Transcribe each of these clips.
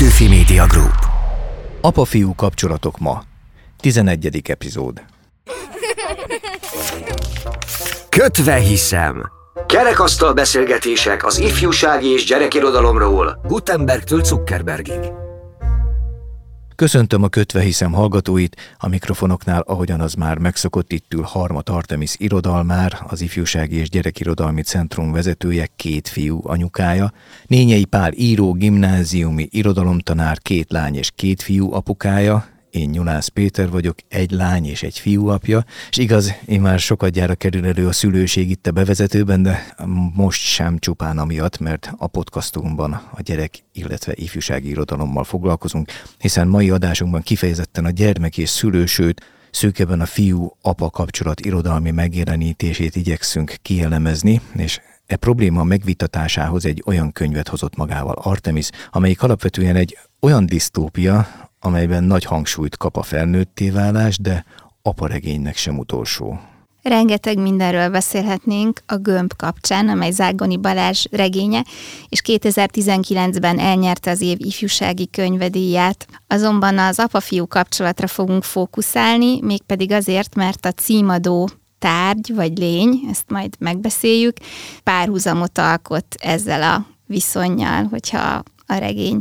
Petőfi Media Group. Apa-fiú kapcsolatok ma. 11. epizód. Kötve hiszem. Kerekasztal beszélgetések az ifjúsági és gyerekirodalomról Gutenbergtől Zuckerbergig. Köszöntöm a Kötve hiszem hallgatóit, a mikrofonoknál, ahogyan az már megszokott, itt ül Harmath Artemisz irodalmár, az Ifjúsági és Gyerekirodalmi Centrum vezetője, két fiú anyukája, Nényei Pál író, gimnáziumi irodalomtanár, két lány és két fiú apukája, én Nyulász Péter vagyok, egy lány és egy fiú apja, és igaz, én már sokadjára kerül elő a szülőség itt a bevezetőben, de most sem csupán amiatt, mert a podcastunkban a gyerek, illetve ifjúsági irodalommal foglalkozunk, hiszen mai adásunkban kifejezetten a gyermek és szülő, sőt, szűkebben a fiú-apa kapcsolat irodalmi megjelenítését igyekszünk kielemezni, és e probléma megvitatásához egy olyan könyvet hozott magával Artemisz, amelyik alapvetően egy olyan disztópia, amelyben nagy hangsúlyt kap a felnőtté válás, de aparegénynek sem utolsó. Rengeteg mindenről beszélhetnénk a Gömb kapcsán, amely Zágoni Balázs regénye, és 2019-ben elnyerte az év ifjúsági könyvedíját. Azonban az apa-fiú kapcsolatra fogunk fókuszálni, mégpedig azért, mert a címadó tárgy vagy lény, ezt majd megbeszéljük, párhuzamot alkot ezzel a viszonnyal, hogyha a regény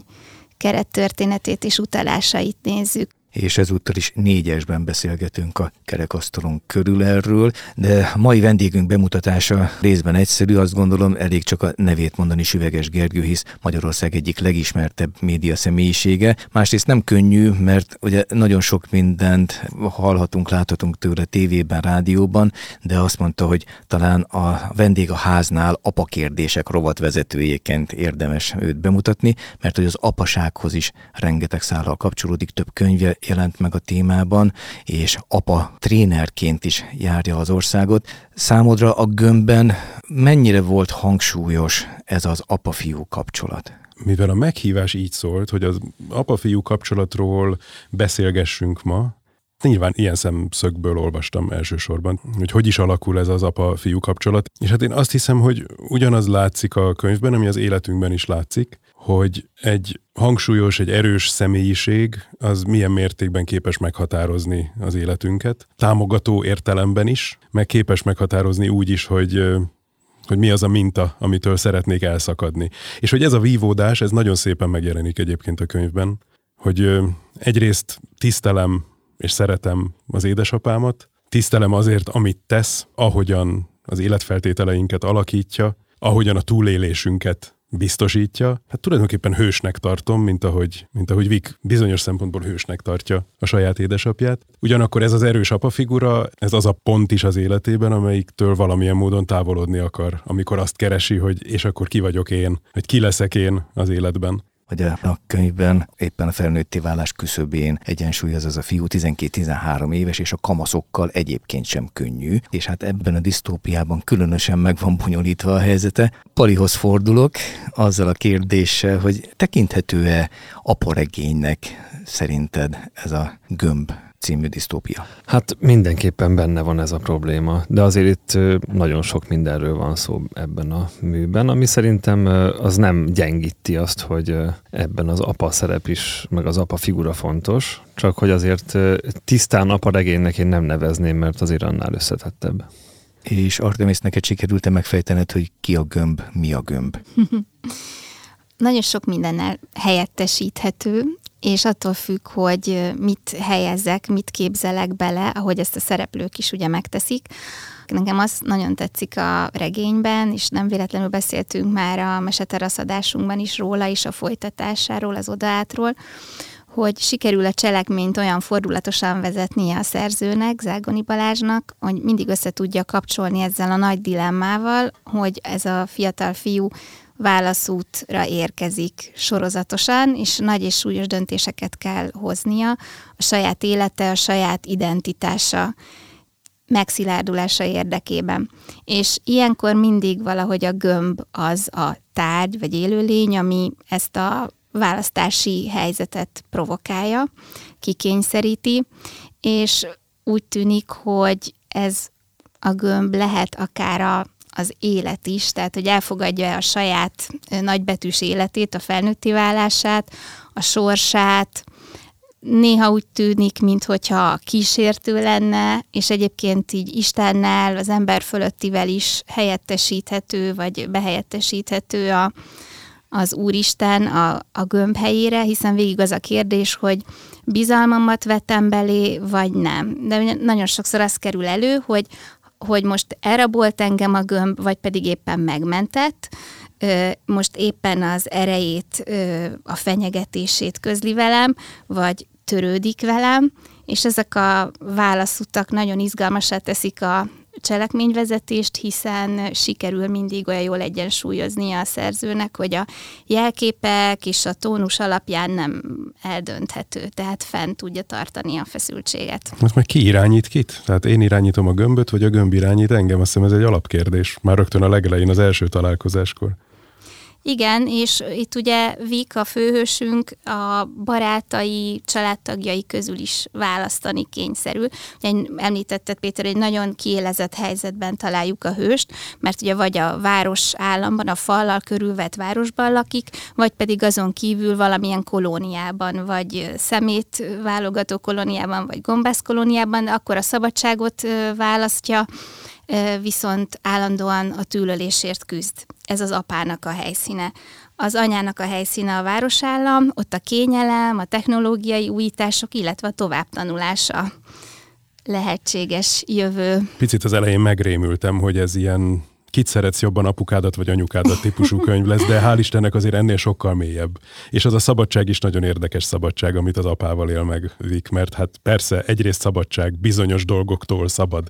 kerettörténetét és utalásait nézzük. És ezúttal is négyesben beszélgetünk a kerekasztalunk körül erről, de mai vendégünk bemutatása részben egyszerű, azt gondolom, elég csak a nevét mondani, Süveges Gergő, hisz Magyarország egyik legismertebb média személyisége. Másrészt nem könnyű, mert ugye nagyon sok mindent hallhatunk, láthatunk tőle tévében, rádióban, de azt mondta, hogy talán a vendég a háznál apakérdések rovatvezetőjéként érdemes őt bemutatni, mert hogy az apasághoz is rengeteg szállal kapcsolódik, több könyve jelent meg a témában, és apa trénerként is járja az országot. Számodra a Gömbben mennyire volt hangsúlyos ez az apa-fiú kapcsolat? Mivel a meghívás így szólt, hogy az apa-fiú kapcsolatról beszélgessünk ma, nyilván ilyen szemszögből olvastam elsősorban, hogy hogy is alakul ez az apa-fiú kapcsolat. És hát én azt hiszem, hogy ugyanaz látszik a könyvben, ami az életünkben is látszik, hogy egy hangsúlyos, egy erős személyiség az milyen mértékben képes meghatározni az életünket. Támogató értelemben is, meg képes meghatározni úgy is, hogy mi az a minta, amitől szeretnék elszakadni. És hogy ez a vívódás, ez nagyon szépen megjelenik egyébként a könyvben, hogy egyrészt tisztelem és szeretem az édesapámat, tisztelem azért, amit tesz, ahogyan az életfeltételeinket alakítja, ahogyan a túlélésünket biztosítja. Hát tulajdonképpen hősnek tartom, mint ahogy Vic bizonyos szempontból hősnek tartja a saját édesapját. Ugyanakkor ez az erős apafigura, ez az a pont is az életében, amelyiktől valamilyen módon távolodni akar, amikor azt keresi, hogy és akkor ki vagyok én, hogy ki leszek én az életben. Hogy a könyvben éppen a felnőtté válás küszöbén egyensúlyoz az a fiú, 12-13 éves, és a kamaszokkal egyébként sem könnyű, és hát ebben a disztópiában különösen meg van bonyolítva a helyzete. Palihoz fordulok azzal a kérdéssel, hogy tekinthető-e aparegénynek szerinted ez a Gömb című disztópia? Hát mindenképpen benne van ez a probléma, de azért itt nagyon sok mindenről van szó ebben a műben, ami szerintem az nem gyengíti azt, hogy ebben az apa szerep is, meg az apa figura fontos, csak hogy azért tisztán apa regénynek én nem nevezném, mert azért annál összetettebb. És Artemisz, neked sikerült-e megfejtened, hogy ki a Gömb, mi a Gömb? Nagyon sok mindennel helyettesíthető, és attól függ, hogy mit helyezek, mit képzelek bele, ahogy ezt a szereplők is ugye megteszik. Nekem az nagyon tetszik a regényben, és nem véletlenül beszéltünk már a meseterasz adásunkban is róla, és a folytatásáról, az odaátról, hogy sikerül a cselekményt olyan fordulatosan vezetnie a szerzőnek, Zágoni Balázsnak, hogy mindig össze tudja kapcsolni ezzel a nagy dilemmával, hogy ez a fiatal fiú válaszútra érkezik sorozatosan, és nagy és súlyos döntéseket kell hoznia. A saját élete, a saját identitása megszilárdulása érdekében. És ilyenkor mindig valahogy a gömb az a tárgy, vagy élőlény, ami ezt a választási helyzetet provokálja, kikényszeríti, és úgy tűnik, hogy ez a gömb lehet akár a az élet is, tehát hogy elfogadja a saját nagybetűs életét, a felnőtti válását, a sorsát. Néha úgy tűnik, minthogyha kísértő lenne, és egyébként így Istennel, az ember fölöttivel is helyettesíthető, vagy behelyettesíthető az Úristen a gömb helyére, hiszen végig az a kérdés, hogy bizalmamat vettem belé, vagy nem. De nagyon sokszor az kerül elő, hogy most elrabolt engem a gömb, vagy pedig éppen megmentett, most éppen az erejét, a fenyegetését közli velem, vagy törődik velem, és ezek a válaszutak nagyon izgalmassá teszik a cselekményvezetést, hiszen sikerül mindig olyan jól egyensúlyoznia a szerzőnek, hogy a jelképek és a tónus alapján nem eldönthető, tehát fent tudja tartani a feszültséget. Most már ki irányít kit? Tehát én irányítom a gömböt, vagy a gömb irányít engem? Azt hiszem ez egy alapkérdés, már rögtön a legelején, az első találkozáskor. Igen, és itt ugye Vik, a főhősünk, a barátai, családtagjai közül is választani kényszerül. Ugye említetted, Péter, egy nagyon kiélezett helyzetben találjuk a hőst, mert ugye vagy a város államban, a fallal körülvett városban lakik, vagy pedig azon kívül valamilyen kolóniában, vagy szemétválogató kolóniában, vagy gombász kolóniában, akkor a szabadságot választja, viszont állandóan a tűlölésért küzd. Ez az apának a helyszíne. Az anyának a helyszíne a városállam, ott a kényelem, a technológiai újítások, illetve a továbbtanulása lehetséges jövő. Picit az elején megrémültem, hogy ez ilyen kit szeretsz jobban, apukádat vagy anyukádat típusú könyv lesz, de hál' Istennek azért ennél sokkal mélyebb. És az a szabadság is nagyon érdekes szabadság, amit az apával él meg, mert hát persze egyrészt szabadság, bizonyos dolgoktól szabad.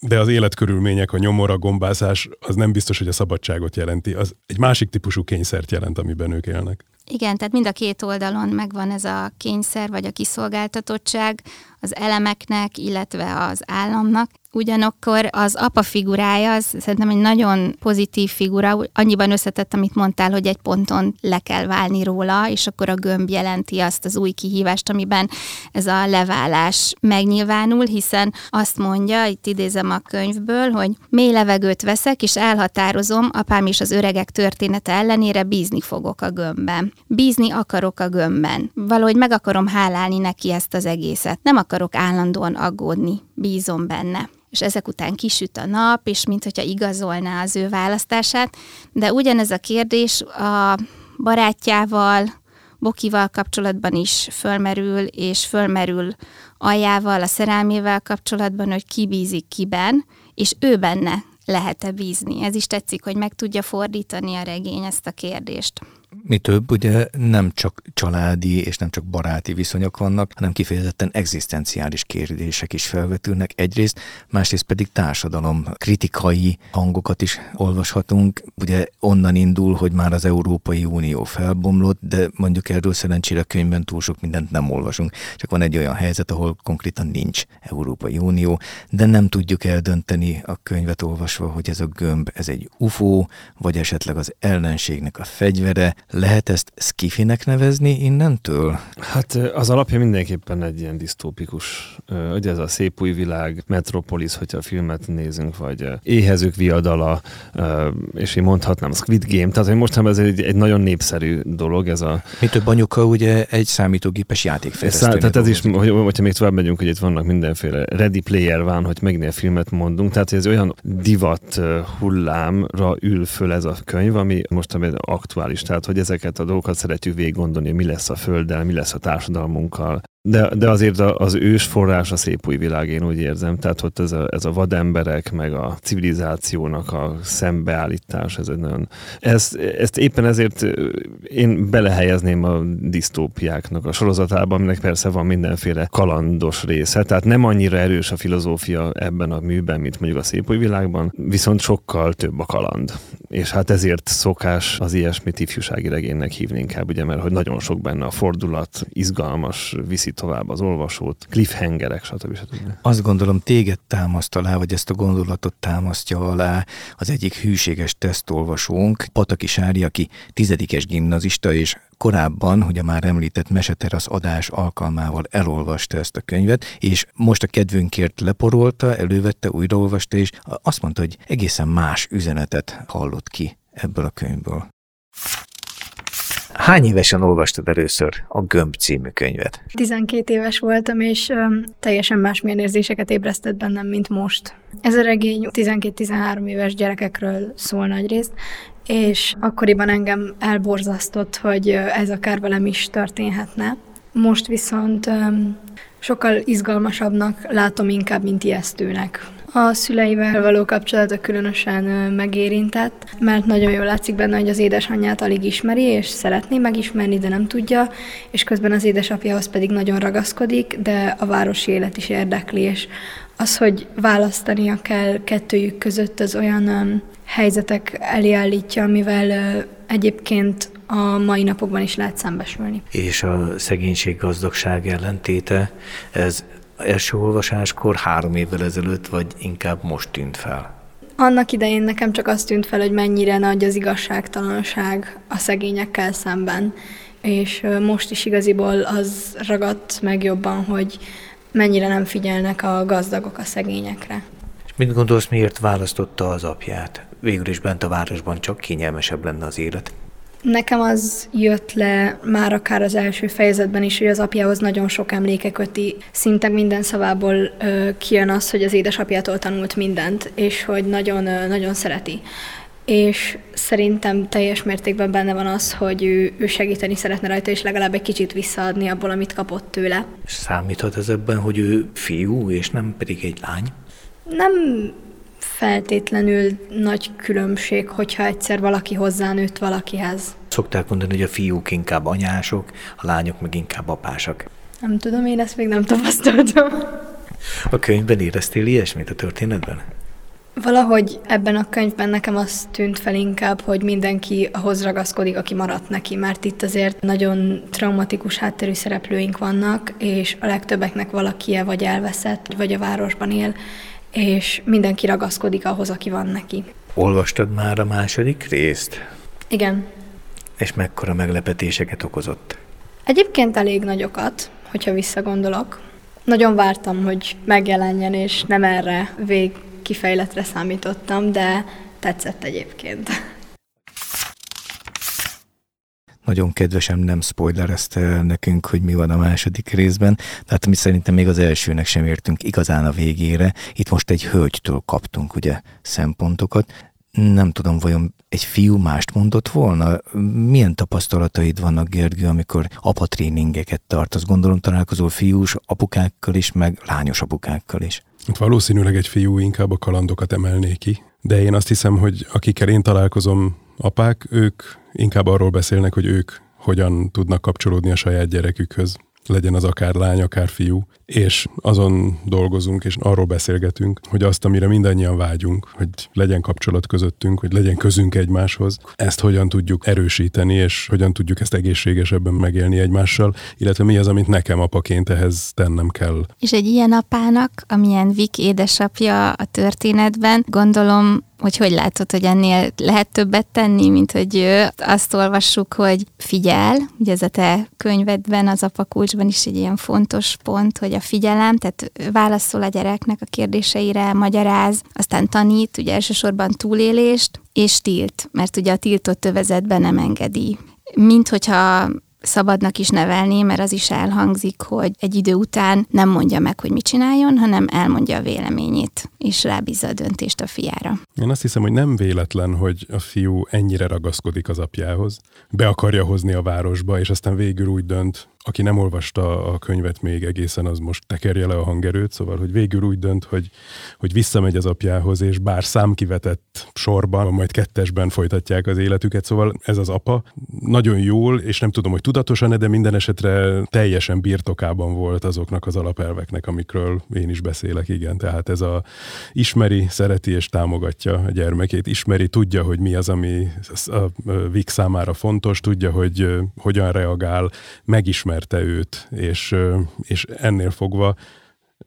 De az életkörülmények, a nyomor, a gombászás, az nem biztos, hogy a szabadságot jelenti. Az egy másik típusú kényszert jelent, amiben ők élnek. Igen, tehát mind a két oldalon megvan ez a kényszer, vagy a kiszolgáltatottság az elemeknek, illetve az államnak. Ugyanakkor az apa figurája, az szerintem egy nagyon pozitív figura, annyiban összetett, amit mondtál, hogy egy ponton le kell válni róla, és akkor a gömb jelenti azt az új kihívást, amiben ez a leválás megnyilvánul, hiszen azt mondja, itt idézem a könyvből, hogy mély levegőt veszek, és elhatározom, apám és az öregek története ellenére bízni fogok a gömbben. Bízni akarok a gömbben. Valahogy meg akarom hálálni neki ezt az egészet. Nem akarok állandóan aggódni. Bízom benne. És ezek után kisüt a nap, és minthogyha igazolná az ő választását, de ugyanez a kérdés a barátjával, Bokival kapcsolatban is fölmerül, és fölmerül Aljával, a szerelmével kapcsolatban, hogy ki bízik kiben, és ő benne lehet-e bízni. Ez is tetszik, hogy meg tudja fordítani a regény ezt a kérdést. Mi több, ugye nem csak családi és nem csak baráti viszonyok vannak, hanem kifejezetten egzisztenciális kérdések is felvetülnek egyrészt, másrészt pedig társadalom kritikai hangokat is olvashatunk. Ugye onnan indul, hogy már az Európai Unió felbomlott, de mondjuk erről szerencsére könyvben túl sok mindent nem olvasunk. Csak van egy olyan helyzet, ahol konkrétan nincs Európai Unió, de nem tudjuk eldönteni a könyvet olvasva, hogy ez a gömb, ez egy UFO, vagy esetleg az ellenségnek a fegyvere. Lehet ezt szkifinek nevezni innentől? Hát az alapja mindenképpen egy ilyen disztópikus, ugye ez a szép új világ, Metropolis, hogyha a filmet nézünk, vagy Éhezők viadala, és én mondhatnám Squid Game, tehát hogy mostanában ez egy nagyon népszerű dolog. Ez a... Mi több, anyuka ugye egy számítógépes játékfejlesztőnél. Tehát ez is, hogyha még tovább megyünk, hogy itt vannak mindenféle Ready Player One, hogy megnél filmet mondunk, tehát ez olyan divat hullámra ül föl ez a könyv, ami mostanában aktuális, tehát hogy ezeket a dolgokat szeretjük végig gondolni, mi lesz a Földdel, mi lesz a társadalmunkkal. De azért az ős forrás a szép új világ, én úgy érzem. Tehát ott ez a vademberek, meg a civilizációnak a szembeállítás, ez egy nagyon... Ezt éppen ezért én belehelyezném a disztópiáknak a sorozatába, aminek persze van mindenféle kalandos része. Tehát nem annyira erős a filozófia ebben a műben, mint mondjuk a szép új világban, viszont sokkal több a kaland. És hát ezért szokás az ilyesmit ifjúsági regénynek hívni inkább, ugye, mert hogy nagyon sok benne a fordulat, izgalmas, viszi tovább az olvasót, cliffhangerek, stb. Azt gondolom, téged támaszt alá, vagy ezt a gondolatot támasztja alá az egyik hűséges tesztolvasónk, Pataki Sári, aki 10. gimnazista, és korábban, hogy a már említett Meseterasz adás alkalmával elolvasta ezt a könyvet, és most a kedvünkért leporolta, elővette, újraolvasta, és azt mondta, hogy egészen más üzenetet hallott ki ebből a könyvből. Hány évesen olvastad először a Gömb című könyvet? 12 éves voltam, és teljesen másmilyen érzéseket ébresztett bennem, mint most. Ez a regény 12-13 éves gyerekekről szól nagyrészt, és akkoriban engem elborzasztott, hogy ez akár velem is történhetne. Most viszont sokkal izgalmasabbnak látom, inkább, mint ijesztőnek. A szüleivel való kapcsolata különösen megérintett, mert nagyon jól látszik benne, hogy az édesanyját alig ismeri, és szeretné megismerni, de nem tudja, és közben az édesapjához pedig nagyon ragaszkodik, de a városi élet is érdekli, és az, hogy választania kell kettőjük között, az olyan helyzetek elé állítja, amivel egyébként a mai napokban is lehet szembesülni. És a szegénység-gazdagság ellentéte, ez első olvasáskor 3 évvel ezelőtt, vagy inkább most tűnt fel? Annak idején nekem csak azt tűnt fel, hogy mennyire nagy az igazságtalanság a szegényekkel szemben, és most is igaziból az ragadt meg jobban, hogy mennyire nem figyelnek a gazdagok a szegényekre. És mit gondolsz, miért választotta az apját? Végül is bent a városban csak kényelmesebb lenne az élet. Nekem az jött le már akár az első fejezetben is, hogy az apjához nagyon sok emléke köti. Szinte minden szavából kijön az, hogy az édesapjától tanult mindent, és hogy nagyon szereti. És szerintem teljes mértékben benne van az, hogy ő segíteni szeretne rajta, és legalább egy kicsit visszaadni abból, amit kapott tőle. Számíthat ez ebben, hogy ő fiú, és nem pedig egy lány? Nem feltétlenül nagy különbség, hogyha egyszer valaki hozzánőtt valakihez. Szokták mondani, hogy a fiúk inkább anyások, a lányok meg inkább apásak. Nem tudom, én ezt még nem tapasztaltam. A könyvben éreztél ilyesmit a történetben? Valahogy ebben a könyvben nekem az tűnt fel inkább, hogy mindenki ahhoz ragaszkodik, aki maradt neki, mert itt azért nagyon traumatikus hátterű szereplőink vannak, és a legtöbbeknek valakie vagy elveszett, vagy a városban él, és mindenki ragaszkodik ahhoz, aki van neki. Olvastad már a második részt? Igen. És mekkora meglepetéseket okozott? Egyébként elég nagyokat, hogyha visszagondolok. Nagyon vártam, hogy megjelenjen, és nem erre végkifejletre számítottam, de tetszett egyébként. Nagyon kedvesen nem spoilerezte nekünk, hogy mi van a második részben, de hát mi szerintem még az elsőnek sem értünk igazán a végére. Itt most egy hölgytől kaptunk ugye szempontokat. Nem tudom, vajon egy fiú mást mondott volna? Milyen tapasztalataid vannak, Gergő, amikor apatréningeket tartasz? Gondolom találkozol fiús apukákkal is, meg lányos apukákkal is. Valószínűleg egy fiú, inkább a kalandokat emelné ki, de én azt hiszem, hogy akikkel én találkozom, apák, ők inkább arról beszélnek, hogy ők hogyan tudnak kapcsolódni a saját gyerekükhöz. Legyen az akár lány, akár fiú. És azon dolgozunk, és arról beszélgetünk, hogy azt, amire mindannyian vágyunk, hogy legyen kapcsolat közöttünk, hogy legyen közünk egymáshoz, ezt hogyan tudjuk erősíteni, és hogyan tudjuk ezt egészségesebben megélni egymással, illetve mi az, amit nekem apaként ehhez tennem kell. És egy ilyen apának, amilyen Vik édesapja a történetben, gondolom, hogy látod, hogy ennél lehet többet tenni, mint hogy azt olvassuk, hogy figyel, ugye ez a te könyvedben, az Apakulcsban is egy ilyen fontos pont, hogy a figyelem, tehát válaszol a gyereknek a kérdéseire, magyaráz, aztán tanít, ugye elsősorban túlélést, és tilt, mert ugye a tiltott övezetben nem engedi. Mint hogyha szabadnak is nevelni, mert az is elhangzik, hogy egy idő után nem mondja meg, hogy mit csináljon, hanem elmondja a véleményét, és rábízza a döntést a fiára. Én azt hiszem, hogy nem véletlen, hogy a fiú ennyire ragaszkodik az apjához, be akarja hozni a városba, és aztán végül úgy dönt, aki nem olvasta a könyvet még egészen, az most tekerje le a hangerőt, szóval, hogy végül úgy dönt, hogy visszamegy az apjához, és bár számkivetett sorban, majd 2-esben folytatják az életüket, szóval ez az apa nagyon jól, és nem tudom, hogy tudatosan, de minden esetre teljesen birtokában volt azoknak az alapelveknek, amikről én is beszélek, igen, tehát ez a ismeri, szereti és támogatja a gyermekét, ismeri, tudja, hogy mi az, ami a Vik számára fontos, tudja, hogy hogyan reagál, megismeri ismerte őt, és ennél fogva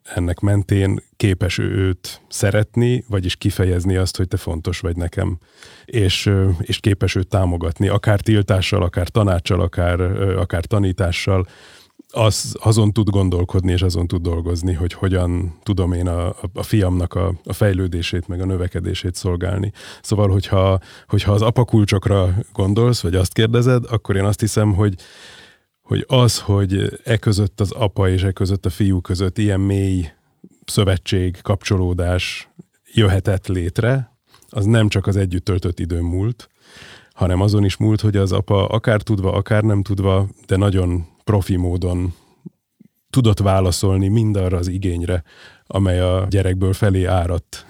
ennek mentén képes őt szeretni, vagyis kifejezni azt, hogy te fontos vagy nekem, és képes őt támogatni, akár tiltással, akár tanácssal, akár tanítással, azon tud gondolkodni, és azon tud dolgozni, hogy hogyan tudom én a fiamnak a fejlődését, meg a növekedését szolgálni. Szóval, hogyha az apakulcsokra gondolsz, vagy azt kérdezed, akkor én azt hiszem, hogy e között az apa és e között a fiú között ilyen mély szövetség, kapcsolódás jöhetett létre, az nem csak az együtt töltött időn múlt, hanem azon is múlt, hogy az apa akár tudva, akár nem tudva, de nagyon profi módon tudott válaszolni mindarra az igényre, amely a gyerekből felé áradt.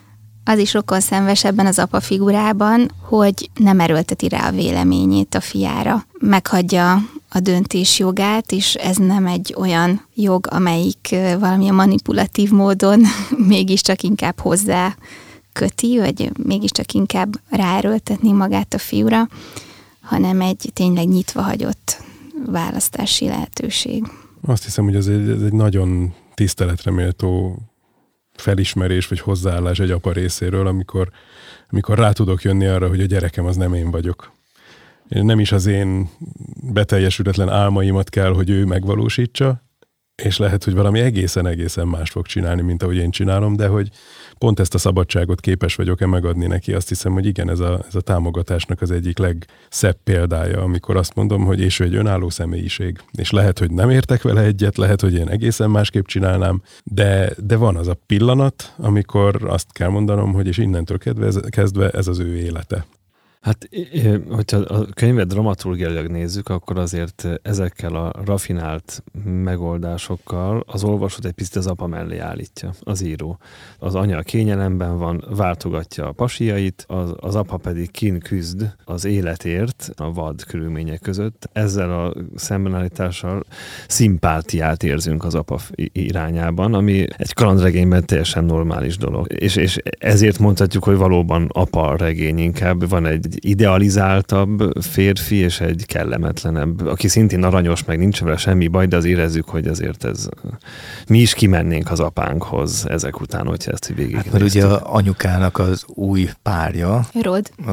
Az is sokkal szenves ebben az apa figurában, hogy nem erőlteti rá a véleményét a fiára. Meghagyja a döntés jogát, és ez nem egy olyan jog, amelyik valamilyen manipulatív módon mégiscsak inkább hozzá köti, vagy mégiscsak inkább ráerőltetni magát a fiúra, hanem egy tényleg nyitva hagyott választási lehetőség. Azt hiszem, hogy ez egy nagyon tiszteletre méltó felismerés vagy hozzáállás egy apa részéről, amikor rá tudok jönni arra, hogy a gyerekem az nem én vagyok. Nem is az én beteljesületlen álmaimat kell, hogy ő megvalósítsa, és lehet, hogy valami egészen más fog csinálni, mint ahogy én csinálom, de hogy pont ezt a szabadságot képes vagyok-e megadni neki. Azt hiszem, hogy igen, ez a támogatásnak az egyik legszebb példája, amikor azt mondom, hogy és ő egy önálló személyiség. És lehet, hogy nem értek vele egyet, lehet, hogy én egészen másképp csinálnám, de van az a pillanat, amikor azt kell mondanom, hogy és innentől kezdve ez az ő élete. Hát, hogyha a könyvet dramaturgiailag nézzük, akkor azért ezekkel a rafinált megoldásokkal az olvasót egy picit az apa mellé állítja, az író. Az anya kényelemben van, váltogatja a pasiait, az apa pedig kín küzd az életért a vad körülmények között. Ezzel a szembenállítással szimpátiát érzünk az apa irányában, ami egy kalandregényben teljesen normális dolog. És ezért mondhatjuk, hogy valóban apa regény inkább, van egy idealizáltabb férfi, és egy kellemetlenebb, aki szintén aranyos, meg nincs vele semmi baj, de az érezzük, hogy azért ez... Mi is kimennénk az apánkhoz ezek után, hogyha ezt végignéztük. Hát, mert ugye a anyukának az új párja...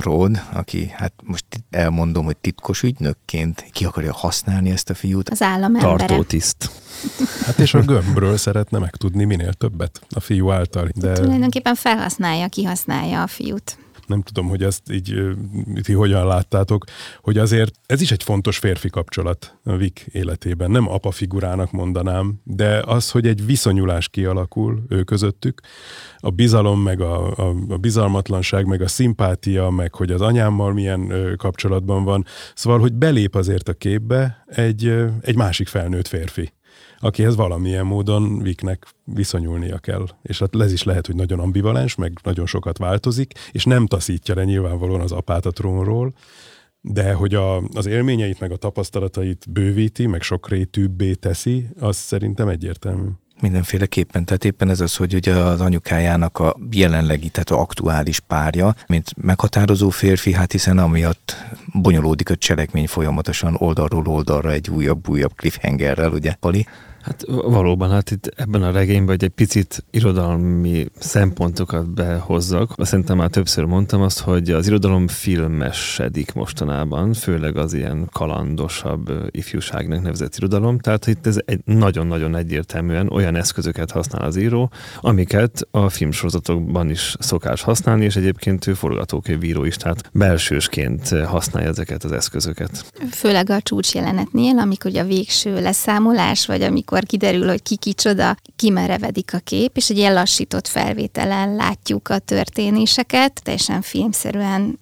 Ród, aki, hát most elmondom, hogy titkos ügynökként ki akarja használni ezt a fiút. Az állam embere. Tartótiszt. Hát és a gömbről szeretne megtudni minél többet a fiú által. De... Tulajdonképpen felhasználja, kihasználja a fiút. Nem tudom, hogy ezt így hogyan láttátok, hogy azért ez is egy fontos férfi kapcsolat a Vic életében. Nem apa figurának mondanám, de az, hogy egy viszonyulás kialakul ő közöttük, a bizalom, meg a bizalmatlanság, meg a szimpátia, meg hogy az anyámmal milyen kapcsolatban van. Szóval, hogy belép azért a képbe egy másik felnőtt férfi, akihez valamilyen módon Vicnek viszonyulnia kell. És hát ez is lehet, hogy nagyon ambivalens, meg nagyon sokat változik, és nem taszítja le nyilvánvalóan az apát a trónról, de hogy az élményeit, meg a tapasztalatait bővíti, meg sokrétűbbé teszi, az szerintem egyértelmű. Mindenféleképpen, tehát éppen ez az, hogy ugye az anyukájának a jelenlegi, tehát a aktuális párja, mint meghatározó férfi, hát hiszen amiatt bonyolódik a cselekmény folyamatosan oldalról oldalra egy újabb cliffhangerrel, ugye, Pali? Hát valóban, hát itt ebben a regényben, hogy egy picit irodalmi szempontokat behozzak, szerintem már többször mondtam azt, hogy az irodalom filmesedik mostanában, főleg az ilyen kalandosabb ifjúságnak nevezett irodalom, tehát itt ez egy nagyon-nagyon egyértelműen olyan eszközöket használ az író, amiket a filmsorozatokban is szokás használni, és egyébként ő forgatókönyvíró is, tehát belsősként használja ezeket az eszközöket. Főleg a csúcsjelenetnél, amikor a végső leszámolás, vagy amikor kiderül, hogy ki kicsoda, kimerevedik a kép, és egy ilyen lassított felvételen látjuk a történéseket. Teljesen filmszerűen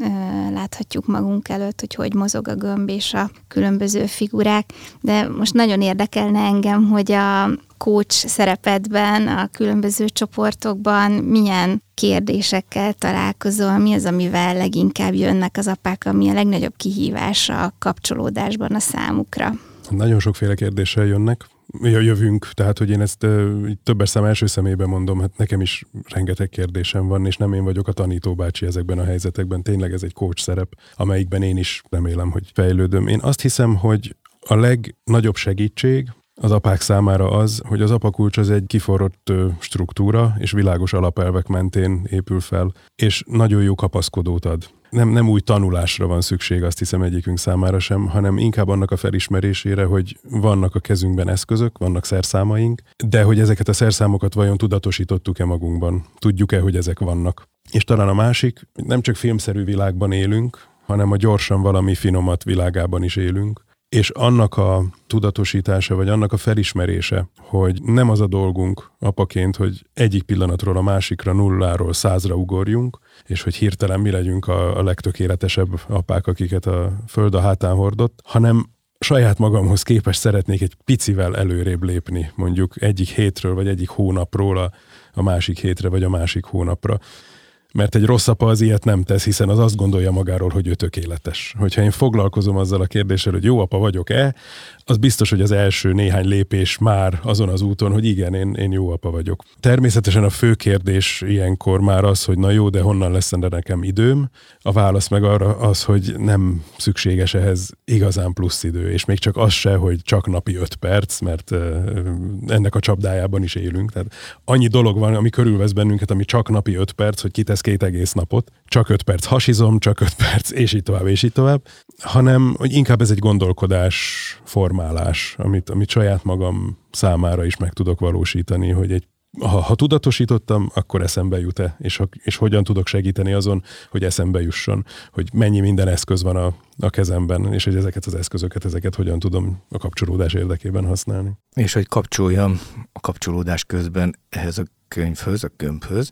láthatjuk magunk előtt, hogy mozog a gömb és a különböző figurák. De most nagyon érdekelne engem, hogy a coach szerepedben, a különböző csoportokban milyen kérdésekkel találkozol, mi az, amivel leginkább jönnek az apák, ami a legnagyobb kihívása a kapcsolódásban a számukra. Nagyon sokféle kérdéssel jönnek. Jövünk, tehát, hogy én ezt többes szám első személyben mondom, hát nekem is rengeteg kérdésem van, és nem én vagyok a tanítóbácsi ezekben a helyzetekben. Tényleg ez egy coach szerep, amelyikben én is remélem, hogy fejlődöm. Én azt hiszem, hogy A legnagyobb segítség az apák számára az, hogy az apakulcs az egy kiforrott struktúra, és világos alapelvek mentén épül fel, és nagyon jó kapaszkodót ad. Nem új tanulásra van szükség, azt hiszem egyikünk számára sem, hanem inkább annak a felismerésére, hogy vannak a kezünkben eszközök, vannak szerszámaink, de hogy ezeket a szerszámokat vajon tudatosítottuk-e magunkban? Tudjuk-e, hogy ezek vannak? És talán a másik, nem csak filmszerű világban élünk, hanem a gyorsan valami finomat világában is élünk, és annak a tudatosítása, vagy annak a felismerése, hogy nem az a dolgunk apaként, hogy egyik pillanatról a másikra, 0-100-ra ugorjunk, és hogy hirtelen mi legyünk a legtökéletesebb apák, akiket a föld a hátán hordott, hanem saját magamhoz képest szeretnék egy picivel előrébb lépni, mondjuk egyik hétről, vagy egyik hónapról a másik hétre, vagy a másik hónapra. Mert egy rossz apa az ilyet nem tesz, hiszen az azt gondolja magáról, hogy ő tökéletes. Hogyha én foglalkozom azzal a kérdéssel, hogy jó apa vagyok-e, az biztos, hogy az első néhány lépés már azon az úton, hogy igen, én jó apa vagyok. Természetesen a fő kérdés ilyenkor már az, hogy na jó, de honnan lesz nekem időm? A válasz meg arra az, hogy nem szükséges ehhez igazán plusz idő, és még csak az se, hogy csak napi 5 perc, mert ennek a csapdájában is élünk. Tehát annyi dolog van, ami körülvesz bennünket, ami csak napi 5 perc, hogy kitesz 2 egész napot, csak 5 perc hasizom, csak 5 perc, és így tovább, hanem hogy inkább ez egy gondolkodás, formálás, amit saját magam számára is meg tudok valósítani, hogy ha tudatosítottam, akkor eszembe jut-e, és hogyan tudok segíteni azon, hogy eszembe jusson, hogy mennyi minden eszköz van a kezemben, és hogy ezeket az eszközöket, ezeket hogyan tudom a kapcsolódás érdekében használni. És hogy kapcsoljam a kapcsolódás közben ehhez a könyvhöz, a Gömbhöz,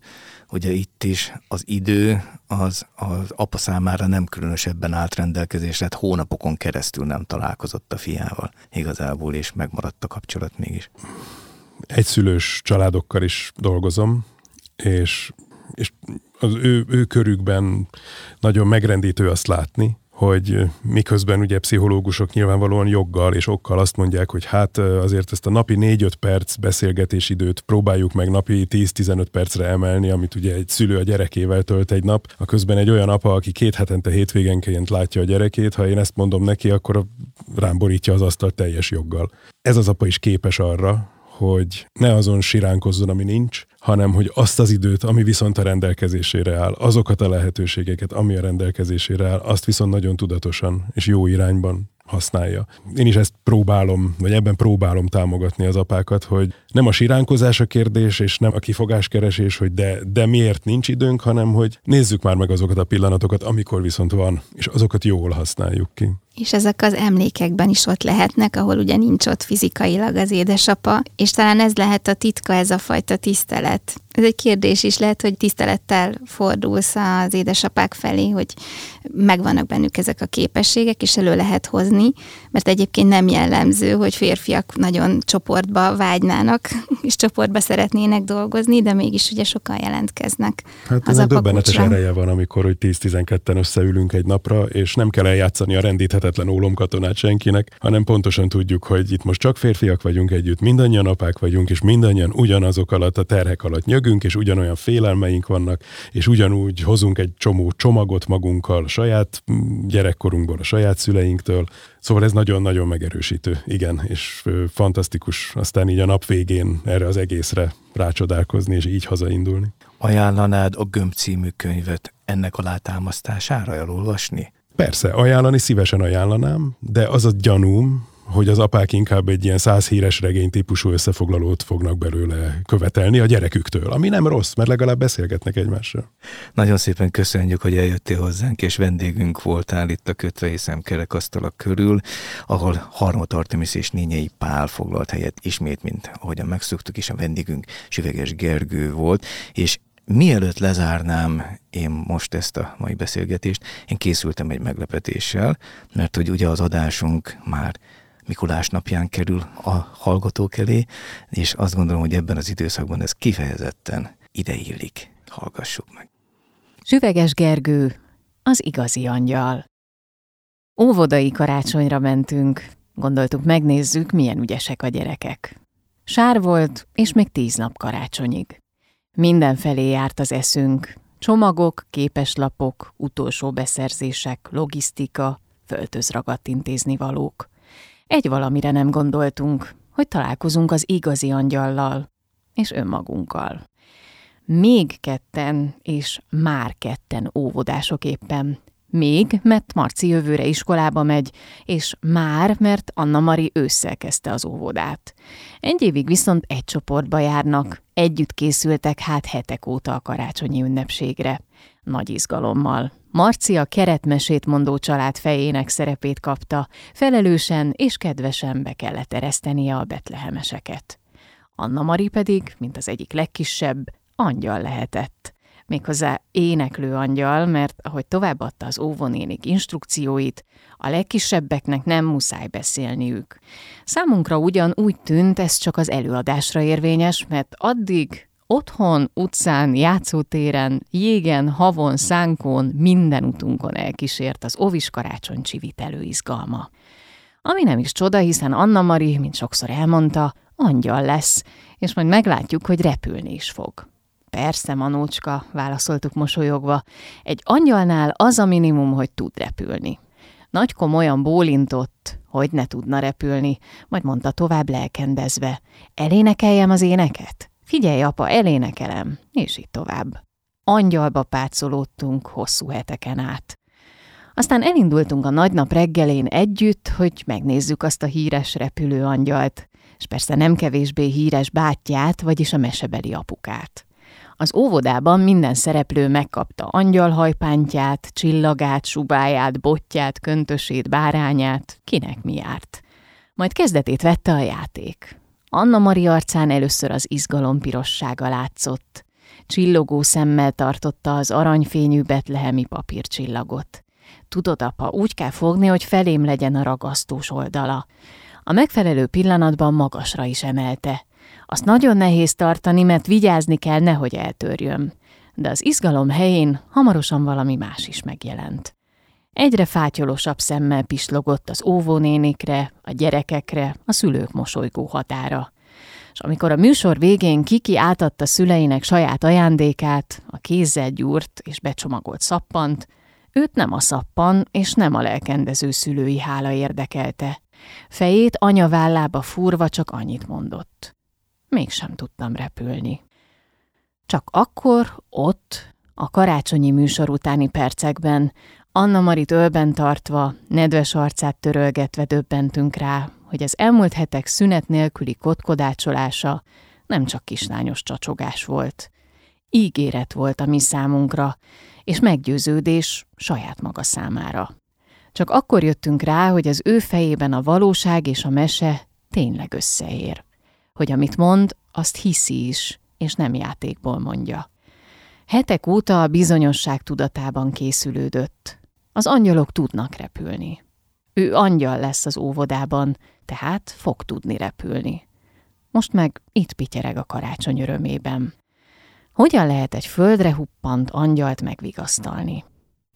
ugye itt is az idő az apa számára nem különösebben állt rendelkezésre, hát hónapokon keresztül nem találkozott a fiával igazából, és megmaradt a kapcsolat mégis. Egyszülős családokkal is dolgozom, és az ő körükben nagyon megrendítő azt látni, hogy miközben ugye pszichológusok nyilvánvalóan joggal és okkal azt mondják, hogy hát azért ezt a napi 4-5 perc beszélgetés időt próbáljuk meg napi 10-15 percre emelni, amit ugye egy szülő a gyerekével tölt egy nap, a közben egy olyan apa, aki 2 hetente hétvégenként látja a gyerekét, ha én ezt mondom neki, akkor rámborítja az asztalt teljes joggal. Ez az apa is képes arra, hogy ne azon siránkozzon, ami nincs, hanem hogy azt az időt, ami viszont a rendelkezésére áll, azokat a lehetőségeket, ami a rendelkezésére áll, azt viszont nagyon tudatosan és jó irányban használja. Én is ezt ebben próbálom támogatni az apákat, hogy nem a siránkozás a kérdés, és nem a kifogáskeresés, hogy de miért nincs időnk, hanem hogy nézzük már meg azokat a pillanatokat, amikor viszont van, és azokat jól használjuk ki. És ezek az emlékekben is ott lehetnek, ahol ugye nincs ott fizikailag az édesapa, és talán ez lehet a titka, ez a fajta tisztelet. Ez egy kérdés is lehet, hogy tisztelettel fordulsz az édesapák felé, hogy megvannak bennük ezek a képességek, és elő lehet hozni, mert egyébként nem jellemző, hogy férfiak nagyon csoportba vágynának, és csoportba szeretnének dolgozni, de mégis ugye sokan jelentkeznek hát az apakulcsra. Hát döbbenetes ereje van, amikor hogy 10-12-en összeülünk egy napra, és nem kell eljátszani a rendíthetetlen ólomkatonát senkinek, hanem pontosan tudjuk, hogy itt most csak férfiak vagyunk együtt, mindannyian apák vagyunk, és mindannyian ugyanazok alatt a terhek alatt nyögünk, és ugyanolyan félelmeink vannak, és ugyanúgy hozunk egy csomó csomagot magunkkal, saját gyerekkorunkból, a saját szüleinktől. Szóval ez nagyon-nagyon megerősítő, igen, és fantasztikus aztán így a nap végén erre az egészre rácsodálkozni, és így hazaindulni. Ajánlanád a Gömb című könyvet ennek a látámasztására elolvasni? Persze, ajánlani szívesen ajánlanám, de az a gyanúm, hogy az apák inkább egy ilyen 100 híres regény típusú összefoglalót fognak belőle követelni a gyereküktől, ami nem rossz, mert legalább beszélgetnek egymással. Nagyon szépen köszönjük, hogy eljöttél hozzánk, és vendégünk voltál itt a Kötve Hiszem kerekasztala körül, ahol Harmath Artemisz és Nényei Pál foglalt helyet ismét, mint ahogyan megszoktuk, és a vendégünk Süveges Gergő volt, és mielőtt lezárnám én most ezt a mai beszélgetést, én készültem egy meglepetéssel, mert hogy ugye az adásunk már Mikulás napján kerül a hallgatók elé, és azt gondolom, hogy ebben az időszakban ez kifejezetten ideillik. Hallgassuk meg. Süveges Gergő, az igazi angyal. Óvodai karácsonyra mentünk. Gondoltuk, megnézzük, milyen ügyesek a gyerekek. Sár volt, és még 10 nap karácsonyig. Mindenfelé járt az eszünk. Csomagok, képeslapok, utolsó beszerzések, logisztika, földhöz ragadt intéznivalók. Egy valamire nem gondoltunk, hogy találkozunk az igazi angyallal és önmagunkkal. Még ketten és már ketten óvodások éppen. Még, mert Marci jövőre iskolába megy, és már, mert Anna-Mari ősszel kezdte az óvodát. Egy évig viszont egy csoportba járnak, együtt készültek hetek óta a karácsonyi ünnepségre. Nagy izgalommal. Marci a keretmesét mondó család fejének szerepét kapta, felelősen és kedvesen be kellett eresztenie a betlehemeseket. Anna-Mari pedig, mint az egyik legkisebb, angyal lehetett. Méghozzá éneklő angyal, mert ahogy továbbadta az óvonénik instrukcióit, a legkisebbeknek nem muszáj beszélniük. Számunkra ugyan úgy tűnt, ez csak az előadásra érvényes, mert addig otthon, utcán, játszótéren, jégen, havon, szánkon, minden utunkon elkísért az ovis karácsony csivitelő izgalma. Ami nem is csoda, hiszen Anna-Mari, mint sokszor elmondta, angyal lesz, és majd meglátjuk, hogy repülni is fog. Persze, Manócska, válaszoltuk mosolyogva, egy angyalnál az a minimum, hogy tud repülni. Nagykom olyan bólintott, hogy ne tudna repülni, majd mondta tovább lelkendezve, elénekeljem az éneket? Figyelj, apa, elénekelem, és így tovább. Angyalba pácolódtunk hosszú heteken át. Aztán elindultunk a nagynap reggelén együtt, hogy megnézzük azt a híres repülő angyalt, és persze nem kevésbé híres bátyját, vagyis a mesebeli apukát. Az óvodában minden szereplő megkapta angyalhajpántját, csillagát, subáját, botját, köntösét, bárányát, kinek mi járt. Majd kezdetét vette a játék. Anna-Mari arcán először az izgalom pirossága látszott. Csillogó szemmel tartotta az aranyfényű betlehemi papírcsillagot. Tudod, apa, úgy kell fogni, hogy felém legyen a ragasztós oldala. A megfelelő pillanatban magasra is emelte. Azt nagyon nehéz tartani, mert vigyázni kell, nehogy eltörjön. De az izgalom helyén hamarosan valami más is megjelent. Egyre fátyolosabb szemmel pislogott az óvónénikre, a gyerekekre, a szülők mosolygó határa. És amikor a műsor végén Kiki átadta szüleinek saját ajándékát, a kézzel gyúrt és becsomagolt szappant, őt nem a szappan és nem a lelkendező szülői hála érdekelte. Fejét anya vállába fúrva csak annyit mondott. Mégsem tudtam repülni. Csak akkor, ott, a karácsonyi műsor utáni percekben, Anna-Marit ölben tartva, nedves arcát törölgetve döbbentünk rá, hogy az elmúlt hetek szünet nélküli kotkodácsolása nem csak kislányos csacsogás volt. Ígéret volt a mi számunkra, és meggyőződés saját maga számára. Csak akkor jöttünk rá, hogy az ő fejében a valóság és a mese tényleg összeér. Hogy amit mond, azt hiszi is, és nem játékból mondja. Hetek óta a bizonyosság tudatában készülődött. Az angyalok tudnak repülni. Ő angyal lesz az óvodában, tehát fog tudni repülni. Most meg itt pityereg a karácsony örömében. Hogyan lehet egy földre huppant angyalt megvigasztalni?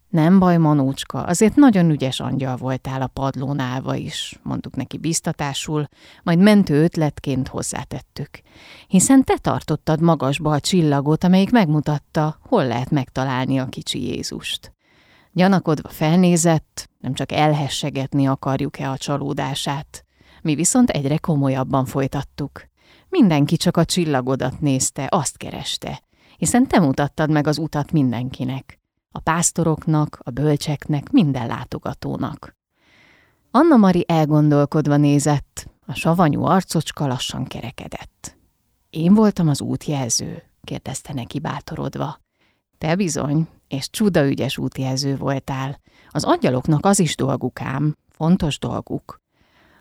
Nem baj, Manócska, azért nagyon ügyes angyal voltál a padlón állva is, mondtuk neki biztatásul, majd mentő ötletként hozzátettük. Hiszen te tartottad magasba a csillagot, amelyik megmutatta, hol lehet megtalálni a kicsi Jézust. Gyanakodva felnézett, nem csak elhessegetni akarjuk-e a csalódását. Mi viszont egyre komolyabban folytattuk. Mindenki csak a csillagodat nézte, azt kereste, hiszen te mutattad meg az utat mindenkinek. A pásztoroknak, a bölcseknek, minden látogatónak. Anna-Mari elgondolkodva nézett, a savanyú arcocska lassan kerekedett. Én voltam az útjelző, kérdezte neki bátorodva. Te bizony, és csudaügyes útjelző voltál. Az angyaloknak az is dolguk ám, fontos dolguk.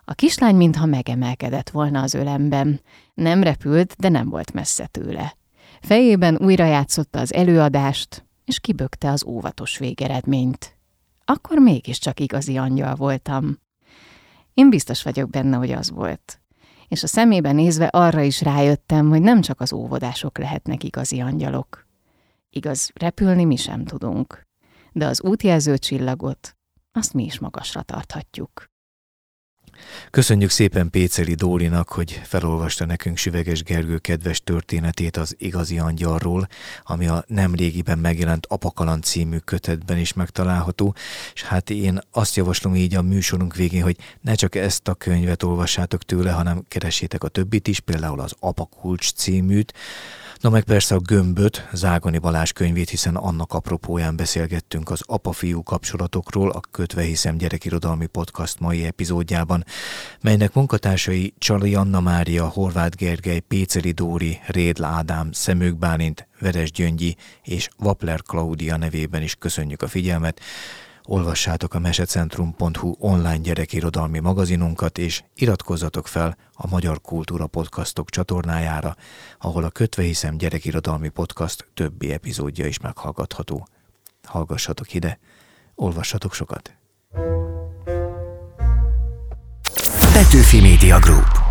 A kislány mintha megemelkedett volna az ölemben. Nem repült, de nem volt messze tőle. Fejében újra játszotta az előadást, és kibökte az óvatos végeredményt. Akkor mégiscsak igazi angyal voltam. Én biztos vagyok benne, hogy az volt. És a szemébe nézve arra is rájöttem, hogy nem csak az óvodások lehetnek igazi angyalok. Igaz, repülni mi sem tudunk. De az útjelző csillagot, azt mi is magasra tarthatjuk. Köszönjük szépen Péceli Dólinak, hogy felolvasta nekünk Süveges Gergő kedves történetét az Igazi Angyalról, ami a nemrégiben megjelent Apakaland című kötetben is megtalálható, és hát én azt javaslom így a műsorunk végén, hogy ne csak ezt a könyvet olvassátok tőle, hanem keressétek a többit is, például az Apakulcs címűt, na meg persze a Gömböt, Zágoni Balázs könyvét, hiszen annak apropóján beszélgettünk az apa-fiú kapcsolatokról a Kötve Hiszem Gyerekirodalmi Podcast mai epizódjában, melynek munkatársai Csali Anna Mária, Horváth Gergely, Péceli Dóri, Rédl Ádám, Szemők Bálint, Veres Gyöngyi és Wapler Claudia nevében is köszönjük a figyelmet. Olvassátok a mesecentrum.hu online gyerekirodalmi magazinunkat, és iratkozzatok fel a Magyar Kultúra Podcastok csatornájára, ahol a Kötve Hiszem Gyerekirodalmi Podcast többi epizódja is meghallgatható. Hallgassatok ide, olvassatok sokat! Petőfi Media Group.